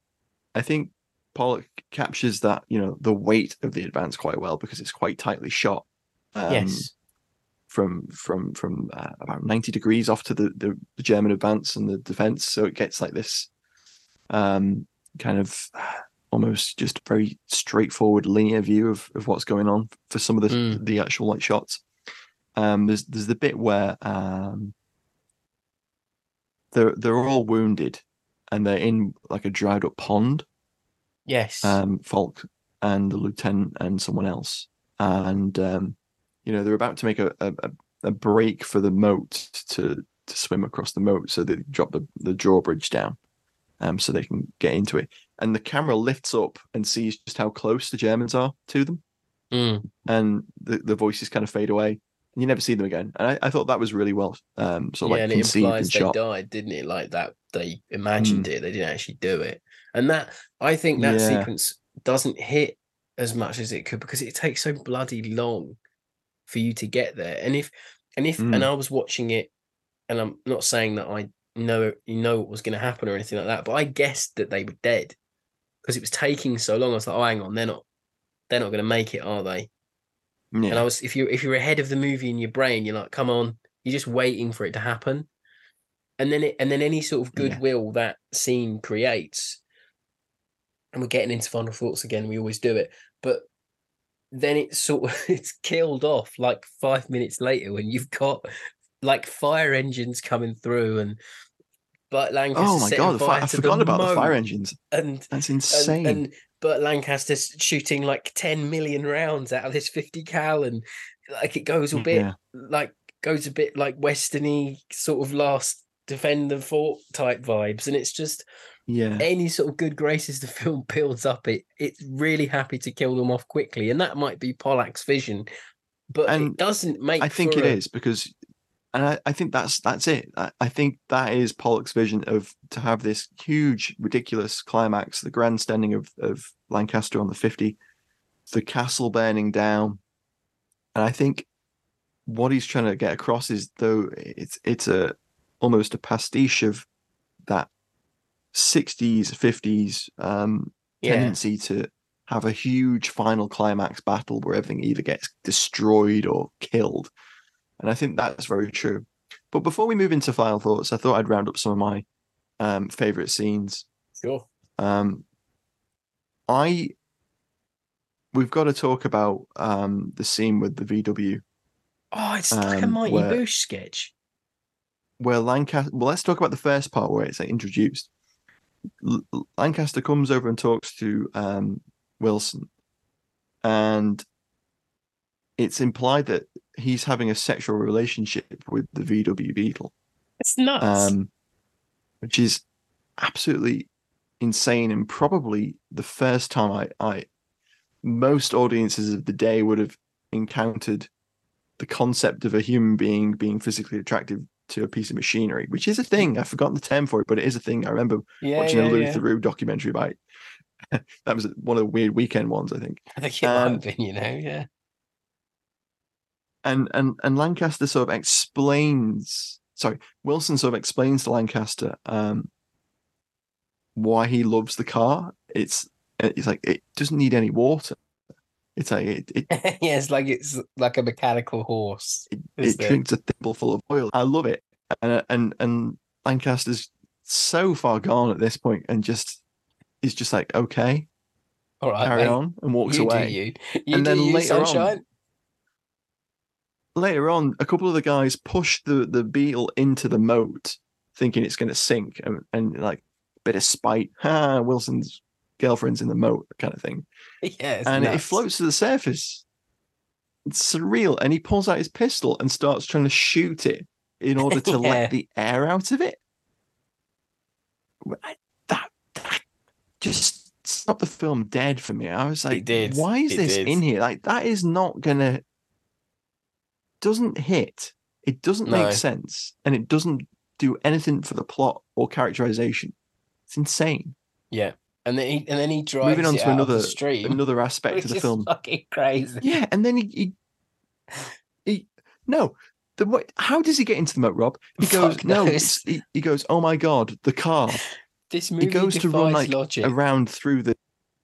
I think Pollack captures that, you know, the weight of the advance quite well because it's quite tightly shot. Um, yes. From from from uh, about ninety degrees off to the, the, the German advance and the defence, so it gets like this. Um, kind of almost just very straightforward linear view of, of what's going on for some of the mm. the actual like shots. Um, there's there's the bit where um, they're they're all wounded and they're in like a dried up pond. Yes. Um, Falk and the lieutenant and someone else, and um, you know they're about to make a, a, a break for the moat to to swim across the moat, so they drop the, the drawbridge down. Um, so they can get into it, and the camera lifts up and sees just how close the Germans are to them, mm. and the, the voices kind of fade away, and you never see them again. And I, I thought that was really well, um, sort of yeah, like conceived and shot. Yeah, and it implies they shot. died, didn't it? Like that, they imagined mm. it, they didn't actually do it. And that I think that yeah. sequence doesn't hit as much as it could because it takes so bloody long for you to get there. And if and if mm. and I was watching it, and I'm not saying that I. know you know what was going to happen or anything like that, but I guessed that they were dead because it was taking so long. I was like, oh, hang on, they're not they're not going to make it, are they? Yeah. And I was if you if you're ahead of the movie in your brain, you're like, come on, you're just waiting for it to happen. And then it and then any sort of goodwill yeah. that scene creates, and we're getting into final thoughts again, we always do it, but then it's sort of it's killed off like five minutes later when you've got like fire engines coming through and Burt Lancaster. Oh my god! Fire, I forgot about the fire engines. And that's insane. And, and Burt Lancaster's shooting like ten million rounds out of this fifty cal, and like it goes a bit, yeah. like goes a bit like westerny sort of last defend the fort type vibes. And it's just, yeah, any sort of good graces the film builds up. It it's really happy to kill them off quickly, and that might be Pollack's vision, but and it doesn't make. I think it a, is because. And I, I think that's that's it. I, I think that is Pollack's vision of to have this huge, ridiculous climax, the grandstanding of, of Lancaster on the fifty, the castle burning down. And I think what he's trying to get across is though it's it's a almost a pastiche of that sixties, fifties um, yeah. tendency to have a huge final climax battle where everything either gets destroyed or killed. And I think that's very true. But before we move into final thoughts, I thought I'd round up some of my um, favourite scenes. Sure. Um, I we've got to talk about um, the scene with the V W. Oh, it's um, like a Mighty where, Boosh sketch. Where Lancaster... Well, let's talk about the first part where it's like, introduced. L- Lancaster comes over and talks to um, Wilson. And it's implied that he's having a sexual relationship with the V W Beetle. It's nuts. Um, which is absolutely insane, and probably the first time I, I most audiences of the day would have encountered the concept of a human being being physically attractive to a piece of machinery, which is a thing. I've forgotten the term for it, but it is a thing. I remember yeah, watching yeah, a Lou yeah. Theroux documentary about it. That was one of the weird weekend ones, I think. I think it um, might have been, you know, yeah. And and and Lancaster sort of explains, sorry, Wilson sort of explains to Lancaster um, why he loves the car. It's it's like it doesn't need any water. It's like it, it yeah, it's like it's like a mechanical horse. It, it drinks a thimble full of oil. I love it. And and and Lancaster's so far gone at this point, and just. He's just like, okay, all right, carry mate. on, and walks you away. Do you. You and do then you, later sunshine. on, later on, a couple of the guys push the, the beetle into the moat, thinking it's going to sink, and, and like a bit of spite, ha, Wilson's girlfriend's in the moat, kind of thing. Yeah, and nuts. It floats to the surface. It's surreal, and he pulls out his pistol and starts trying to shoot it in order to yeah. let the air out of it. I, Just stopped the film dead for me. I was like, did. why is it this did. in here? Like, that is not gonna doesn't hit. It doesn't no. make sense, and it doesn't do anything for the plot or characterization. It's insane. Yeah, and then he, and then he drives moving on it to out another stream, another aspect of the film. Fucking crazy. Yeah, and then he he, he no. The what? How does he get into the moat, Rob? He goes Fuck no. no it's, he, he goes, oh my god, the car. This movie he goes to run like logic. around through the.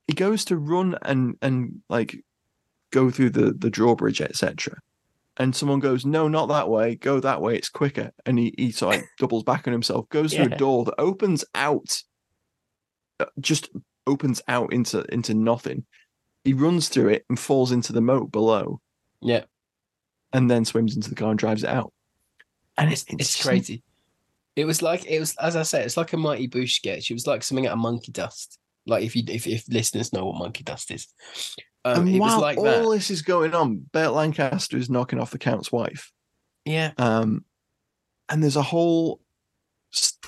He goes to run and and like go through the the drawbridge, et cetera. And someone goes, "No, not that way. Go that way. It's quicker." And he, he sort of doubles back on himself, goes yeah. through a door that opens out, just opens out into into nothing. He runs through it and falls into the moat below. Yeah, and then swims into the car and drives it out. And it's it's, it's crazy. It was like it was, as I said, it's like a Mighty Boosh sketch. It was like something out of Monkey Dust. Like if you, if, if listeners know what Monkey Dust is, um, and it while was like all that. This is going on, Burt Lancaster is knocking off the Count's wife. Yeah, um, and there's a whole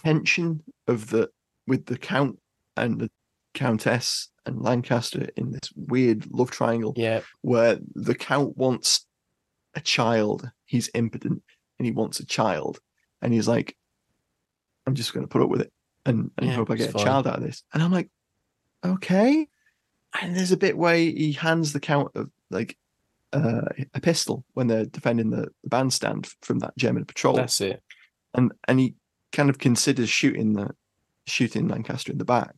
tension of the with the Count and the Countess and Lancaster in this weird love triangle. Yeah, where the Count wants a child. He's impotent and he wants a child, and he's like, I'm just going to put up with it and, and yeah, hope I get a fine. child out of this. And I'm like, okay. And there's a bit where he hands the Count of like uh, a pistol when they're defending the bandstand from that German patrol. That's it. And and he kind of considers shooting the shooting Lancaster in the back,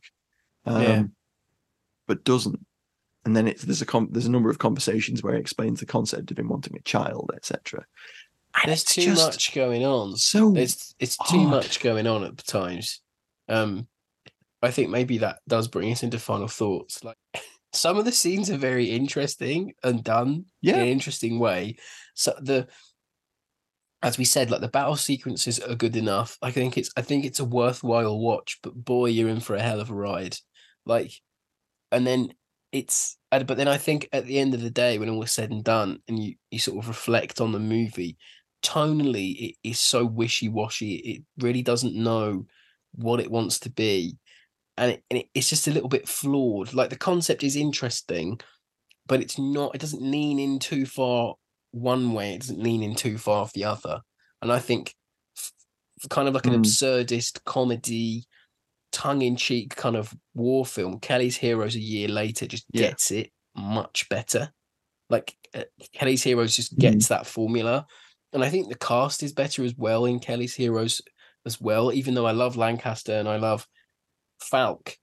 um, yeah. but doesn't. And then it's there's a com- there's a number of conversations where he explains the concept of him wanting a child, et cetera. And There's too much going on. So it's it's too odd. much going on at times. Um, I think maybe that does bring us into final thoughts. Like some of the scenes are very interesting and done yeah. in an interesting way. So the, as we said, like the battle sequences are good enough. I think it's I think it's a worthwhile watch. But boy, you're in for a hell of a ride. Like, and then it's but then I think at the end of the day, when all is said and done, and you you sort of reflect on the movie. Tonally, it is so wishy-washy. It really doesn't know what it wants to be, and, it, and it, it's just a little bit flawed. Like the concept is interesting, but it's not. It doesn't lean in too far one way. It doesn't lean in too far the other. And I think, f- kind of like an mm. absurdist comedy, tongue-in-cheek kind of war film. Kelly's Heroes a year later just yeah. gets it much better. Like uh, Kelly's Heroes just gets mm. that formula. And I think the cast is better as well in Kelly's Heroes as well, even though I love Lancaster and I love Falk.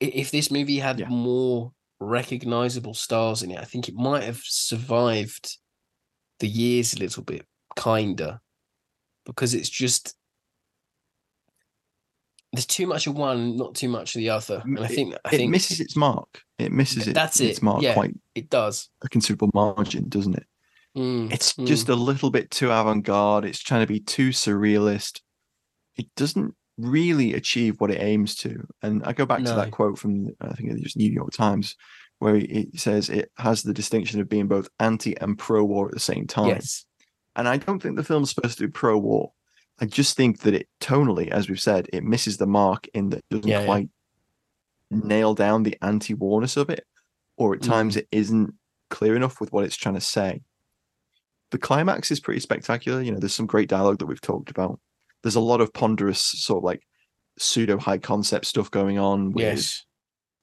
If this movie had yeah. more recognizable stars in it, I think it might have survived the years a little bit kinder, because it's just there's too much of one, not too much of the other. And I think it, I think, it misses its mark. It misses it, that's it. its mark yeah, quite it does. A considerable margin, doesn't it? Mm, it's just mm. a little bit too avant-garde. It's trying to be too surrealist. It doesn't really achieve what it aims to. And I go back no. to that quote from, I think it was New York Times, where he says it has the distinction of being both anti and pro-war at the same time. Yes. And I don't think the film's supposed to be pro-war. I just think that it tonally, as we've said, it misses the mark in that it doesn't yeah, quite yeah. nail down the anti-warness of it, or at times mm. it isn't clear enough with what it's trying to say. The climax is pretty spectacular. You know, there's some great dialogue that we've talked about. There's a lot of ponderous sort of like pseudo high concept stuff going on with yes.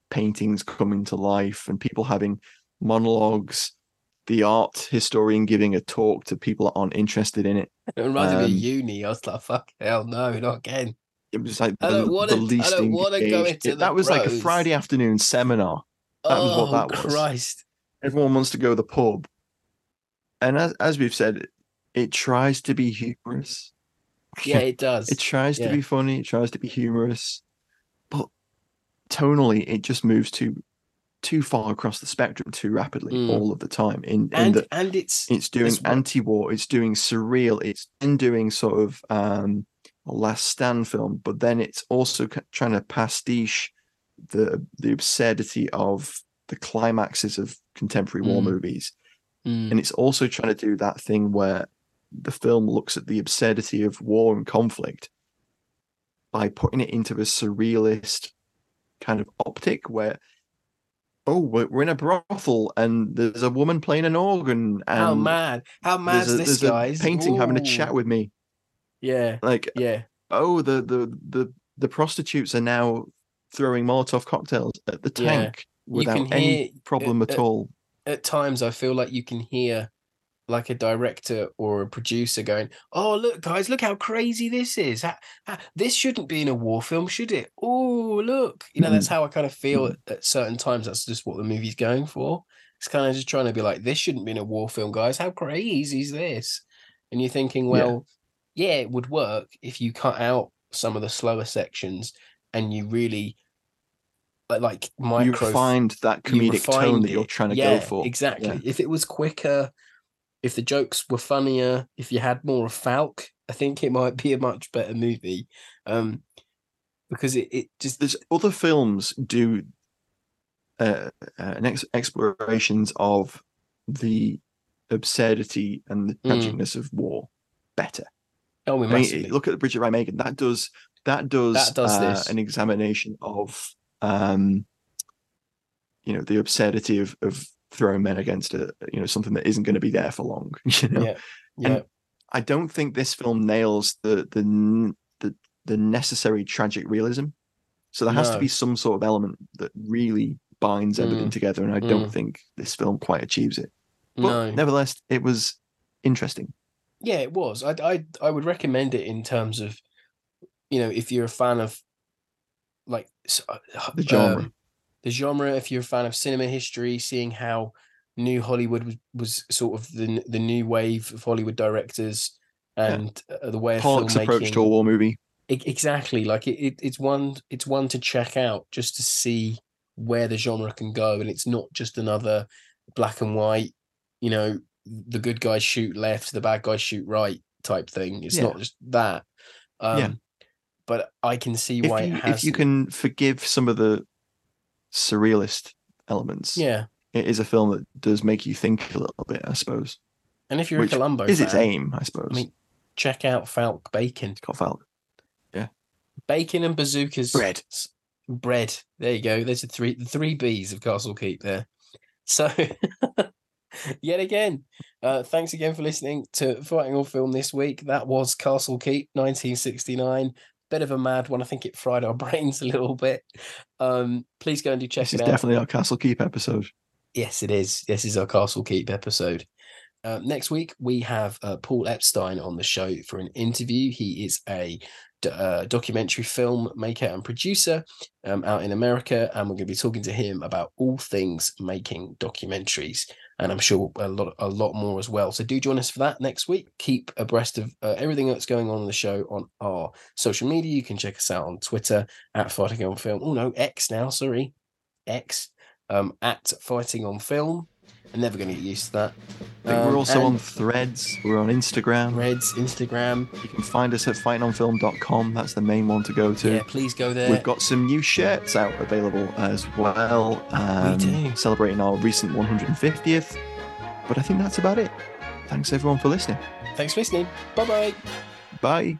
paintings coming to life and people having monologues, the art historian giving a talk to people that aren't interested in it. It reminded um, me of uni. I was like, fuck hell no, not again. It was like the, I don't wanna, the least I don't wanna go into it, the That was pros. like a Friday afternoon seminar. That oh, was what that Christ. was. Christ. Everyone wants to go to the pub. And as, as we've said, it tries to be humorous. Yeah, it does. It tries yeah. to be funny. It tries to be humorous. But tonally, it just moves too too far across the spectrum too rapidly mm. all of the time. In, in and, the, and it's... It's doing it's, anti-war. It's doing surreal. It's then doing sort of um, a Last Stand film. But then it's also trying to pastiche the, the absurdity of the climaxes of contemporary mm. war movies. Mm. And it's also trying to do that thing where the film looks at the absurdity of war and conflict by putting it into a surrealist kind of optic where, oh, we're in a brothel and there's a woman playing an organ. And how mad. How mad is this guy? There's a painting Ooh. having a chat with me. Yeah. Like, yeah. oh, the, the, the, the prostitutes are now throwing Molotov cocktails at the tank yeah. without any hear, problem uh, at uh, all. At times, I feel like you can hear like a director or a producer going, oh, look, guys, look how crazy this is. How, how, this shouldn't be in a war film, should it? Oh, look. You know, mm. that's how I kind of feel mm. at, at certain times. That's just what the movie's going for. It's kind of just trying to be like, this shouldn't be in a war film, guys. How crazy is this? And you're thinking, well, yeah, yeah it would work if you cut out some of the slower sections and you really... like micro you find that comedic tone that you're trying to yeah, go for exactly yeah. If it was quicker, if the jokes were funnier, if you had more of Falk, I think it might be a much better movie, um because it, it just there's other films do uh, uh ex- explorations of the absurdity and the tragicness mm. of war better. Oh, we I must mean, look at the Bridget Wright Makin. That does that does, that does uh, an examination of Um, you know, the absurdity of, of throwing men against a, you know, something that isn't going to be there for long. You know, yeah, yeah. And I don't think this film nails the the the, the necessary tragic realism. So there no. has to be some sort of element that really binds everything mm. together, and I don't mm. think this film quite achieves it. But no. nevertheless, it was interesting. Yeah, it was. I I I would recommend it in terms of, you know, if you're a fan of. Like the genre, um, the genre. If you're a fan of cinema history, seeing how new Hollywood was, was sort of the the new wave of Hollywood directors and yeah. uh, the way of Park's filmmaking. Approach to a war movie. It, exactly, like it, it, it's one, it's one to check out just to see where the genre can go, and it's not just another black and white. You know, the good guys shoot left, the bad guys shoot right type thing. It's yeah. not just that. Um, yeah. But I can see why if you, it has. If you can forgive some of the surrealist elements, yeah, it is a film that does make you think a little bit, I suppose. And if you're Which a Columbo, is fan, its aim, I suppose. I mean, check out Falk Bacon. It's called Falk. Yeah, bacon and bazookas. Bread, bread. There you go. There's the three the three B's of Castle Keep there. So, yet again, uh, thanks again for listening to Fighting on Film this week. That was Castle Keep, nineteen sixty-nine. Bit of a mad one. I think it fried our brains a little bit. Um, please go and do check this it out. It's definitely our Castle Keep episode. Yes, it is. This is our Castle Keep episode. Um, next week, we have uh, Paul Epstein on the show for an interview. He is a d- uh, documentary filmmaker and producer um, out in America, and we're going to be talking to him about all things making documentaries, and I'm sure a lot, a lot more as well. So do join us for that next week. Keep abreast of uh, everything that's going on in the show on our social media. You can check us out on Twitter at Fighting on Film. Oh no, X now, sorry, X um, at Fighting on Film. I'm never going to get used to that. I think um, we're also on Threads. We're on Instagram. Threads, Instagram. You can find us at fighting on film dot com. That's the main one to go to. Yeah, please go there. We've got some new shirts out available as well. Um, we do. Celebrating our recent one hundred fiftieth. But I think that's about it. Thanks, everyone, for listening. Thanks for listening. Bye-bye. Bye.